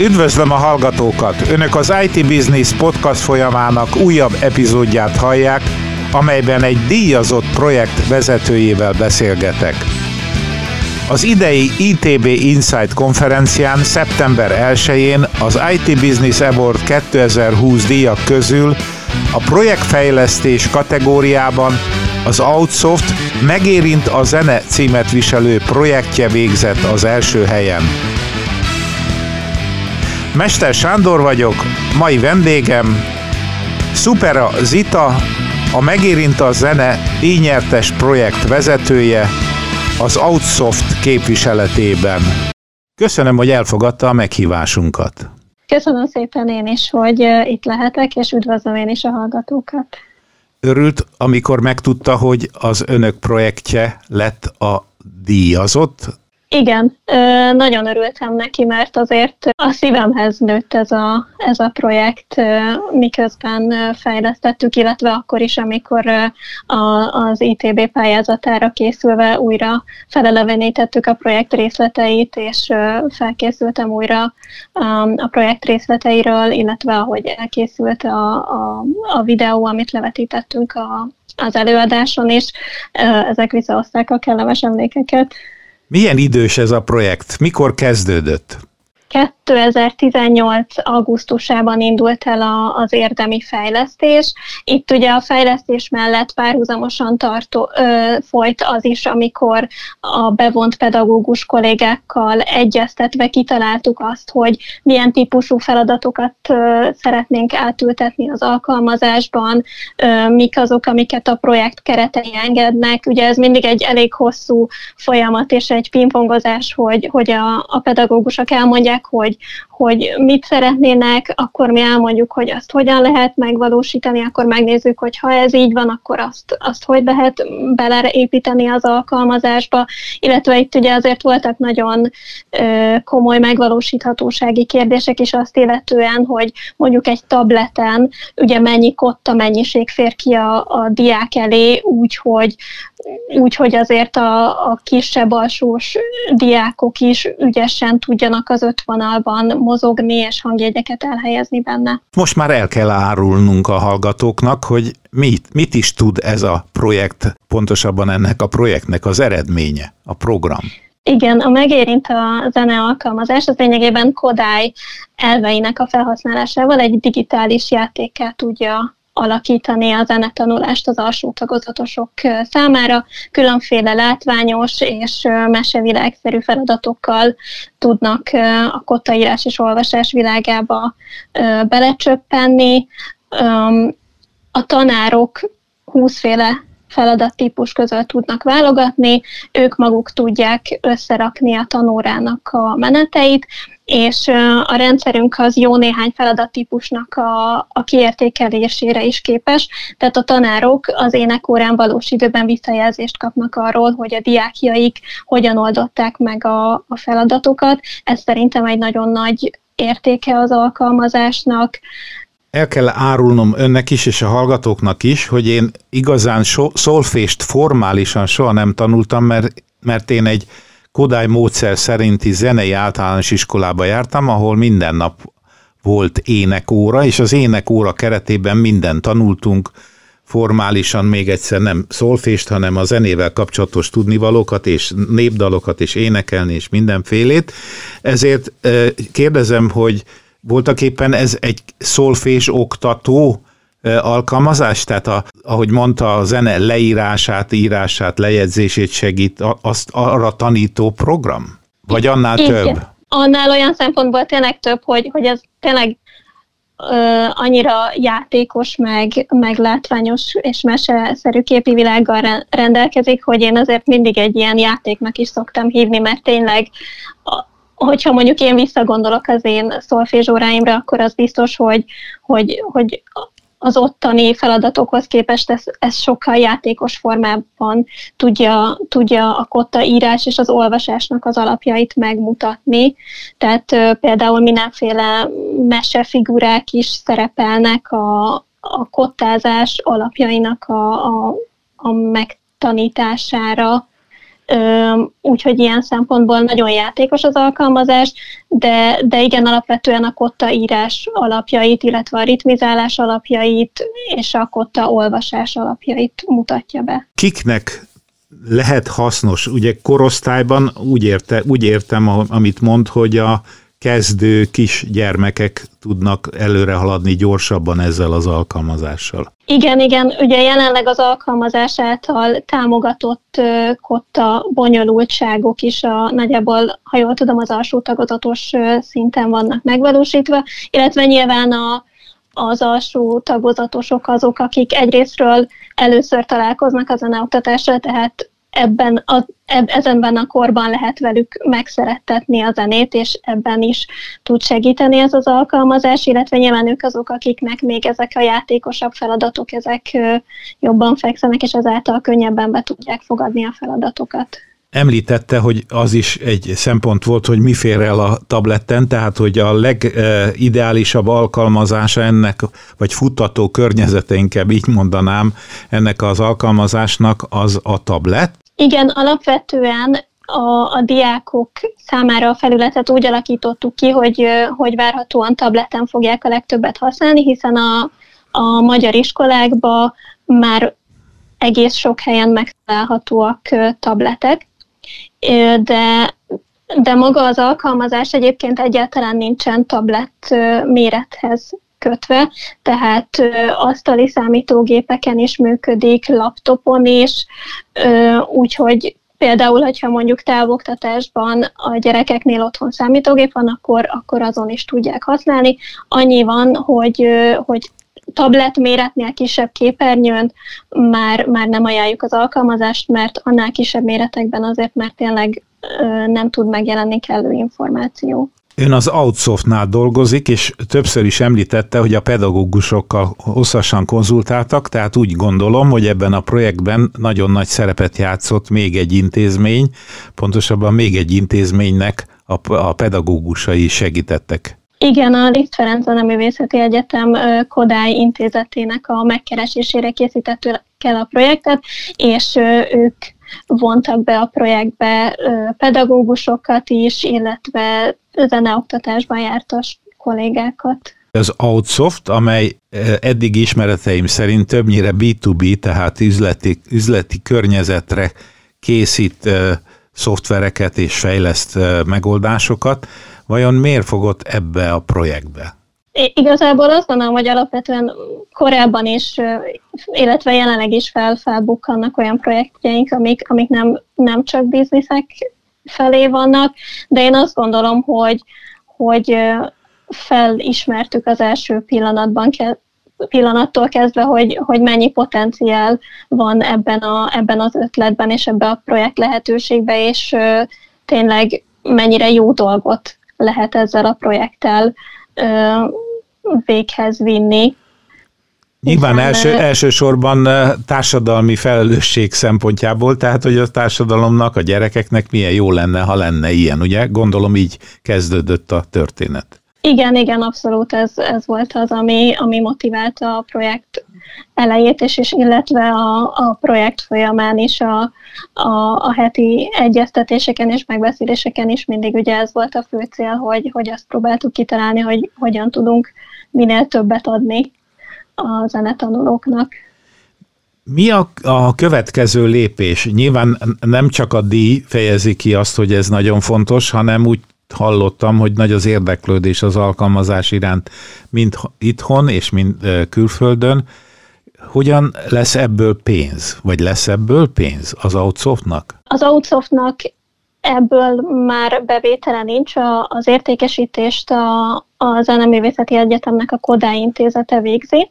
Üdvözlöm a hallgatókat! Önök az IT Business Podcast folyamának újabb epizódját hallják, amelyben egy díjazott projekt vezetőjével beszélgetek. Az idei ITB Insight konferencián szeptember 1-én az IT Business Award 2020 díjak közül a projektfejlesztés kategóriában az Outsoft Megérint a Zene címet viselő projektje végzett az első helyen. Mester Sándor vagyok, mai vendégem Szupera Zita, a Megérint a Zene díjnyertes projekt vezetője az Outsoft képviseletében. Köszönöm, hogy elfogadta a meghívásunkat. Köszönöm szépen én is, hogy itt lehetek, és üdvözlöm én is a hallgatókat. Örült, amikor megtudta, hogy az önök projektje lett a díjazott? Igen, nagyon örültem neki, mert azért a szívemhez nőtt ez a projekt, miközben fejlesztettük, illetve akkor is, amikor az ITB pályázatára készülve újra felelevenítettük a projekt részleteit, és felkészültem újra a projekt részleteiről, illetve ahogy elkészült a videó, amit levetítettünk az előadáson is, ezek visszahozták a kellemes emlékeket. Milyen idős ez a projekt? Mikor kezdődött? 2018. augusztusában indult el az érdemi fejlesztés. Itt ugye a fejlesztés mellett párhuzamosan folyt az is, amikor a bevont pedagógus kollégákkal egyeztetve kitaláltuk azt, hogy milyen típusú feladatokat szeretnénk átültetni az alkalmazásban, mik azok, amiket a projekt keretei engednek. Ugye ez mindig egy elég hosszú folyamat és egy pingpongozás, hogy a pedagógusok elmondják, hogy mit szeretnének, akkor mi elmondjuk, hogy azt hogyan lehet megvalósítani, akkor megnézzük, hogy ha ez így van, akkor azt hogy lehet beleépíteni az alkalmazásba, illetve itt ugye azért voltak nagyon komoly megvalósíthatósági kérdések is azt illetően, hogy mondjuk egy tableten ugye mennyi kotta mennyiség fér ki a diák elé, úgyhogy azért a kisebb alsós diákok is ügyesen tudjanak az ötvonalban mozogni és hangjegyeket elhelyezni benne. Most már el kell árulnunk a hallgatóknak, hogy mit is tud ez a projekt, pontosabban ennek a projektnek az eredménye, a program. Igen, a Megérint a Zene alkalmazás az lényegében Kodály elveinek a felhasználásával egy digitális játékká tudja alakítani a zenetanulást az alsó tagozatosok számára. Különféle látványos és mesevilágszerű feladatokkal tudnak a kottaírás és olvasás világába belecsöppenni. A tanárok 20-féle feladattípus között tudnak válogatni, ők maguk tudják összerakni a tanórának a meneteit, és a rendszerünk az jó néhány feladattípusnak a kiértékelésére is képes, tehát a tanárok az énekórán valós időben visszajelzést kapnak arról, hogy a diákjaik hogyan oldották meg a feladatokat. Ez szerintem egy nagyon nagy értéke az alkalmazásnak. El kell árulnom önnek is és a hallgatóknak is, hogy én igazán szolfést formálisan soha nem tanultam, mert én egy Kodály módszer szerinti zenei általános iskolába jártam, ahol minden nap volt énekóra, és az énekóra keretében mindent tanultunk, formálisan még egyszer nem szolfést, hanem a zenével kapcsolatos tudnivalókat, és népdalokat, és énekelni, és mindenfélét. Ezért kérdezem, hogy voltak éppen ez egy szolfés oktató alkalmazás, tehát ahogy mondta, a zene leírását, írását, lejegyzését segít, azt arra tanító program? Vagy annál több? Annál olyan szempontból tényleg több, hogy ez tényleg annyira játékos, meg látványos és meseszerű képi világgal rendelkezik, hogy én azért mindig egy ilyen játéknak is szoktam hívni, mert tényleg hogyha mondjuk én visszagondolok az én szolfézsóráimra, akkor az biztos, hogy az ottani feladatokhoz képest ez sokkal játékos formában tudja a kotta írás és az olvasásnak az alapjait megmutatni. Tehát például mindenféle mesefigurák is szerepelnek a kottázás alapjainak a megtanítására úgyhogy ilyen szempontból nagyon játékos az alkalmazás, de igen, alapvetően a kotta írás alapjait, illetve a ritmizálás alapjait és a kotta olvasás alapjait mutatja be. Kiknek lehet hasznos? Ugye korosztályban úgy értem, amit mond, hogy a kezdő kis gyermekek tudnak előre haladni gyorsabban ezzel az alkalmazással. Igen, ugye jelenleg az alkalmazás által támogatott kotta bonyolultságok is nagyjából, ha jól tudom, az alsó tagozatos szinten vannak megvalósítva, illetve nyilván az alsó tagozatosok azok, akik egyrészről először találkoznak a zeneoktatással, tehát ezenben a korban lehet velük megszerettetni a zenét, és ebben is tud segíteni ez az alkalmazás, illetve nyilván ők azok, akiknek még ezek a játékosabb feladatok, ezek jobban fekszenek, és ezáltal könnyebben be tudják fogadni a feladatokat. Említette, hogy az is egy szempont volt, hogy mi fér el a tabletten, tehát hogy a legideálisabb alkalmazása ennek, vagy futtató környezete, inkább így mondanám, ennek az alkalmazásnak az a tablet. Igen, alapvetően a diákok számára a felületet úgy alakítottuk ki, hogy várhatóan tableten fogják a legtöbbet használni, hiszen a magyar iskolákban már egész sok helyen megtalálhatóak tabletek. De maga az alkalmazás egyébként egyáltalán nincsen tablet mérethez kötve, tehát asztali számítógépeken is működik, laptopon is, úgyhogy például, hogyha mondjuk távoktatásban a gyerekeknél otthon számítógép van, akkor azon is tudják használni. Annyi van, hogy tablet méretnél kisebb képernyőn már nem ajánljuk az alkalmazást, mert annál kisebb méretekben azért, mert tényleg nem tud megjelenni kellő információ. Ön az Outsoftnál dolgozik, és többször is említette, hogy a pedagógusokkal hosszasan konzultáltak, tehát úgy gondolom, hogy ebben a projektben nagyon nagy szerepet játszott még egy intézmény, pontosabban még egy intézménynek a pedagógusai segítettek. Igen, a Liszt Ferenc Zeneművészeti Egyetem Kodály Intézetének a megkeresésére készítettük el a projektet, és ők vontak be a projektbe pedagógusokat is, illetve zeneoktatásban jártas kollégákat. Az Outsoft, amely eddig ismereteim szerint többnyire B2B, tehát üzleti környezetre készít szoftvereket és fejleszt megoldásokat, vajon miért fogott ebbe a projektbe? Igazából azt gondolom, hogy alapvetően korábban is, illetve jelenleg is felbukkannak olyan projektjeink, amik nem csak bizniszek felé vannak, de én azt gondolom, hogy felismertük az első pillanattól kezdve, hogy mennyi potenciál van ebben az ötletben és ebben a projekt lehetőségben, és tényleg mennyire jó dolgot lehet ezzel a projekttel véghez vinni. Nyilván elsősorban társadalmi felelősség szempontjából, tehát hogy a társadalomnak, a gyerekeknek milyen jó lenne, ha lenne ilyen, ugye? Gondolom így kezdődött a történet. Igen, abszolút ez volt az, ami motiválta a projekt elejét, és illetve a projekt folyamán is a heti egyeztetéseken és megbeszéléseken is mindig ugye ez volt a fő cél, hogy azt próbáltuk kitalálni, hogy hogyan tudunk minél többet adni a zenetanulóknak. Mi a következő lépés? Nyilván nem csak a díj fejezi ki azt, hogy ez nagyon fontos, hanem úgy hallottam, hogy nagy az érdeklődés az alkalmazás iránt, mind itthon és mind külföldön. Hogyan lesz ebből pénz? Vagy lesz ebből pénz az Outsoftnak? Az Outsoftnak ebből már bevétele nincs. Az értékesítést a Zeneművészeti Egyetemnek a Kodály Intézete végzi,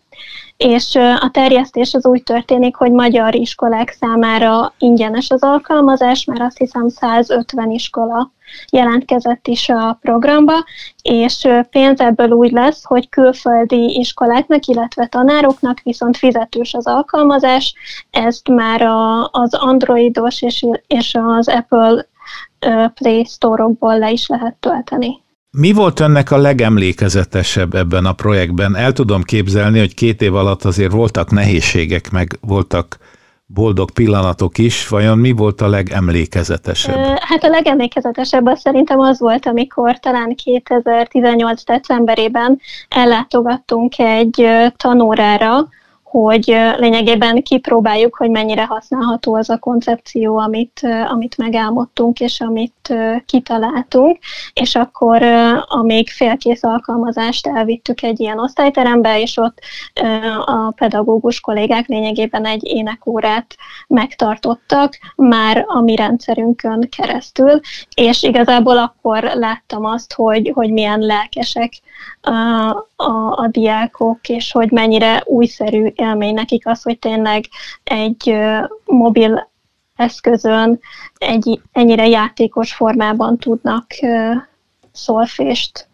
és a terjesztés az úgy történik, hogy magyar iskolák számára ingyenes az alkalmazás, mert azt hiszem 150 iskola jelentkezett is a programba, és pénz ebből úgy lesz, hogy külföldi iskoláknak, illetve tanároknak viszont fizetős az alkalmazás, ezt már az Androidos és az Apple Play Store-okból le is lehet tölteni. Mi volt önnek a legemlékezetesebb ebben a projektben? El tudom képzelni, hogy 2 év alatt azért voltak nehézségek, meg voltak boldog pillanatok is, vajon mi volt a legemlékezetesebb? Hát a legemlékezetesebb az szerintem az volt, amikor talán 2018. decemberében ellátogattunk egy tanórára, hogy lényegében kipróbáljuk, hogy mennyire használható az a koncepció, amit megálmodtunk, és amit kitaláltunk, és akkor a még félkész alkalmazást elvittük egy ilyen osztályterembe, és ott a pedagógus kollégák lényegében egy énekórát megtartottak, már a mi rendszerünkön keresztül, és igazából akkor láttam azt, hogy milyen lelkesek a diákok, és hogy mennyire újszerű élmény nekik az, hogy tényleg egy mobil eszközön ennyire játékos formában tudnak szolfést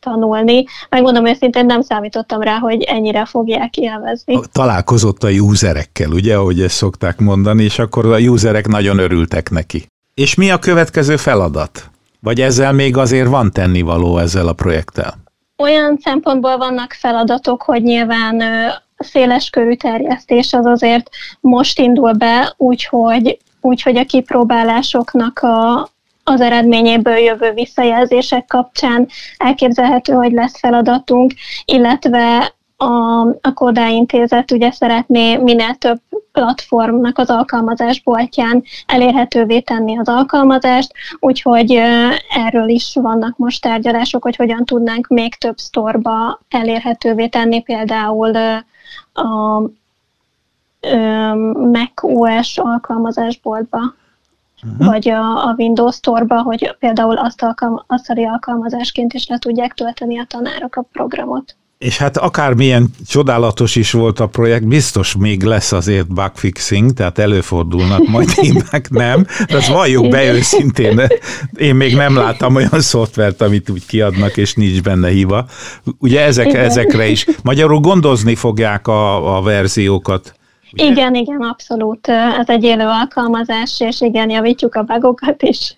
tanulni. Megmondom őszintén, nem számítottam rá, hogy ennyire fogják élvezni. Találkozott a userekkel, ugye, ahogy ezt szokták mondani, és akkor a userek nagyon örültek neki. És mi a következő feladat? Vagy ezzel még azért van tennivaló ezzel a projekttel? Olyan szempontból vannak feladatok, hogy nyilván széles körű terjesztés az azért most indul be, úgyhogy a kipróbálásoknak az eredményéből jövő visszajelzések kapcsán elképzelhető, hogy lesz feladatunk, illetve a Kodály Intézet ugye szeretné minél több platformnak az alkalmazás boltján elérhetővé tenni az alkalmazást, úgyhogy erről is vannak most tárgyalások, hogy hogyan tudnánk még több sztorba elérhetővé tenni, például a Mac OS alkalmazásboltba, vagy a Windows Store-ba, hogy például asztali alkalmazásként is le tudják tölteni a tanárok a programot. És hát akármilyen csodálatos is volt a projekt, biztos még lesz azért bugfixing, tehát előfordulnak majd hibák, nem? Ezt valljuk be őszintén. Én még nem láttam olyan szoftvert, amit úgy kiadnak, és nincs benne hiba. Ugye ezekre is. Magyarul gondozni fogják a verziókat. Ugye? Igen, abszolút. Ez egy élő alkalmazás, és igen, javítjuk a bugokat is.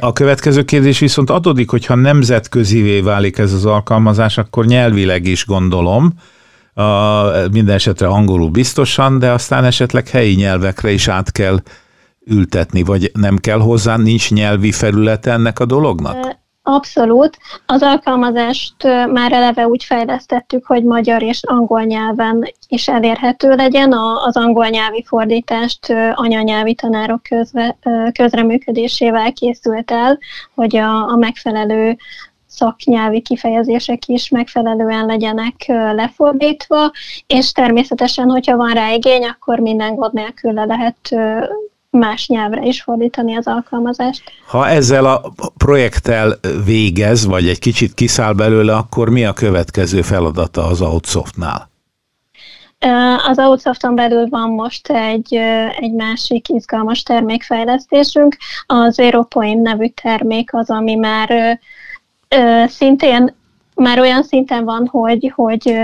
A következő kérdés viszont adódik, hogyha nemzetközivé válik ez az alkalmazás, akkor nyelvileg is gondolom, minden esetre angolul biztosan, de aztán esetleg helyi nyelvekre is át kell ültetni, vagy nem kell hozzá, nincs nyelvi felülete ennek a dolognak? Abszolút. Az alkalmazást már eleve úgy fejlesztettük, hogy magyar és angol nyelven is elérhető legyen. Az angol nyelvi fordítást anyanyelvi tanárok közreműködésével készült el, hogy a megfelelő szaknyelvi kifejezések is megfelelően legyenek lefordítva, és természetesen, hogyha van rá igény, akkor minden gond nélkül lehet más nyelvre is fordítani az alkalmazást. Ha ezzel a projekttel végez, vagy egy kicsit kiszáll belőle, akkor mi a következő feladata az Outsoftnál? Az Outsofton belül van most egy másik izgalmas termékfejlesztésünk. A Zero Point nevű termék az, ami már olyan szinten van, hogy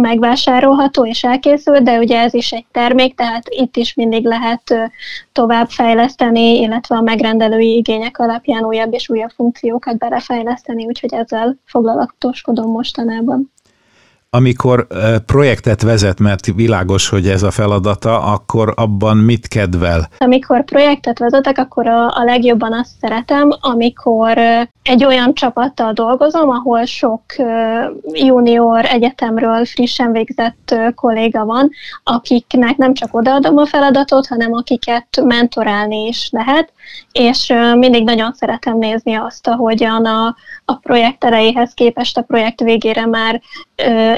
megvásárolható és elkészül, de ugye ez is egy termék, tehát itt is mindig lehet továbbfejleszteni, illetve a megrendelői igények alapján újabb és újabb funkciókat belefejleszteni, úgyhogy ezzel foglalatoskodom mostanában. Amikor projektet vezet, mert világos, hogy ez a feladata, akkor abban mit kedvel? Amikor projektet vezetek, akkor a legjobban azt szeretem, amikor egy olyan csapattal dolgozom, ahol sok junior egyetemről frissen végzett kolléga van, akiknek nem csak odaadom a feladatot, hanem akiket mentorálni is lehet, és mindig nagyon szeretem nézni azt, ahogyan a projekt elejéhez képest a projekt végére már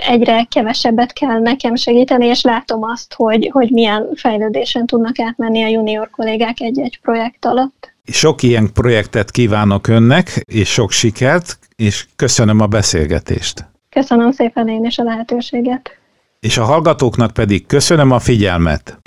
egyre kevesebbet kell nekem segíteni, és látom azt, hogy milyen fejlődésen tudnak átmenni a junior kollégák egy-egy projekt alatt. Sok ilyen projektet kívánok önnek, és sok sikert, és köszönöm a beszélgetést. Köszönöm szépen én is a lehetőséget. És a hallgatóknak pedig köszönöm a figyelmet.